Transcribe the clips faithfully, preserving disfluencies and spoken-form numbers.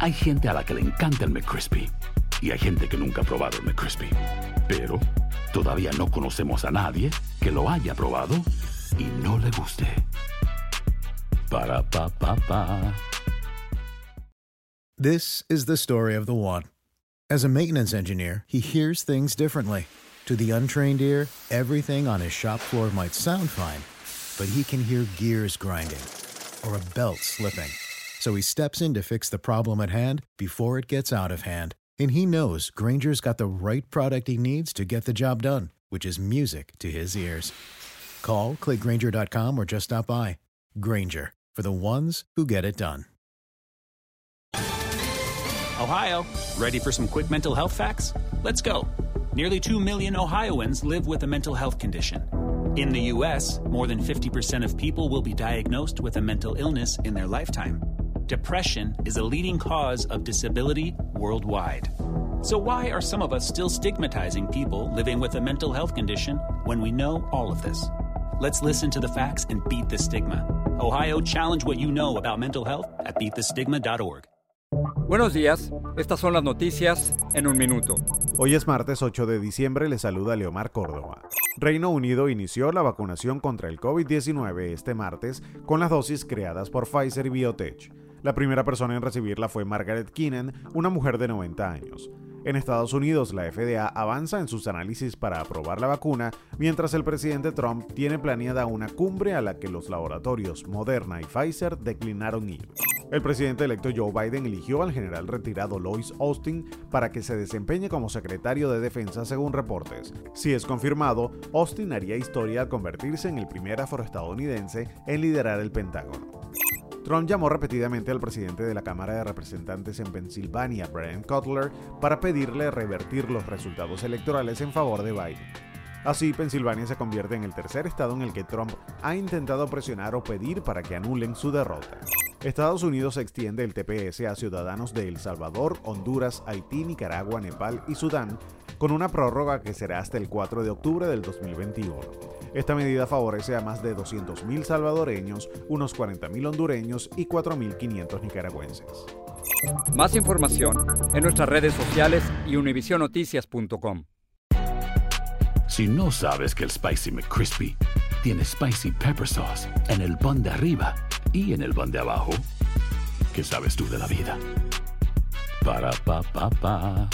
Hay gente a la que le encanta el McCrispy y hay gente que nunca ha probado el McCrispy. Pero todavía no conocemos a nadie que lo haya probado y no le guste. Para pa pa pa. This is the story of the one. As a maintenance engineer, he hears things differently. To the untrained ear, everything on his shop floor might sound fine, but he can hear gears grinding or a belt slipping. So he steps in to fix the problem at hand before it gets out of hand. And he knows Grainger's got the right product he needs to get the job done, which is music to his ears. Call, click Grainger dot com, or just stop by. Grainger, for the ones who get it done. Ohio, ready for some quick mental health facts? Let's go. Nearly two million Ohioans live with a mental health condition. In the U S, more than fifty percent of people will be diagnosed with a mental illness in their lifetime. Depression is a leading cause of disability worldwide. So why are some of us still stigmatizing people living with a mental health condition when we know all of this? Let's listen to the facts and beat the stigma. Ohio, challenge what you know about mental health at beat the stigma dot org. Buenos días, estas son las noticias en un minuto. Hoy es martes ocho de diciembre, les saluda Leomar Córdoba. Reino Unido inició la vacunación contra el covid diecinueve este martes con las dosis creadas por Pfizer y BioNTech. La primera persona en recibirla fue Margaret Keenan, una mujer de noventa años. En Estados Unidos, la F D A avanza en sus análisis para aprobar la vacuna, mientras el presidente Trump tiene planeada una cumbre a la que los laboratorios Moderna y Pfizer declinaron ir. El presidente electo Joe Biden eligió al general retirado Lloyd Austin para que se desempeñe como secretario de Defensa, según reportes. Si es confirmado, Austin haría historia al convertirse en el primer afroestadounidense en liderar el Pentágono. Trump llamó repetidamente al presidente de la Cámara de Representantes en Pensilvania, Brian Cutler, para pedirle revertir los resultados electorales en favor de Biden. Así, Pensilvania se convierte en el tercer estado en el que Trump ha intentado presionar o pedir para que anulen su derrota. Estados Unidos extiende el T P S a ciudadanos de El Salvador, Honduras, Haití, Nicaragua, Nepal y Sudán, con una prórroga que será hasta el cuatro de octubre del dos mil veintiuno. Esta medida favorece a más de doscientos mil salvadoreños, unos cuarenta mil hondureños y cuatro mil quinientos nicaragüenses. Más información en nuestras redes sociales y univision noticias punto com. Si no sabes que el Spicy McCrispy tiene Spicy Pepper Sauce en el pan de arriba y en el pan de abajo, ¿qué sabes tú de la vida? Para, pa, pa, pa.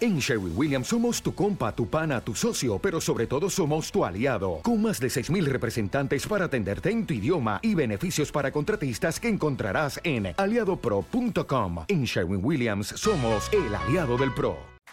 En Sherwin-Williams somos tu compa, tu pana, tu socio, pero sobre todo somos tu aliado. Con más de seis mil representantes para atenderte en tu idioma y beneficios para contratistas que encontrarás en aliado pro punto com. En Sherwin-Williams somos el aliado del pro.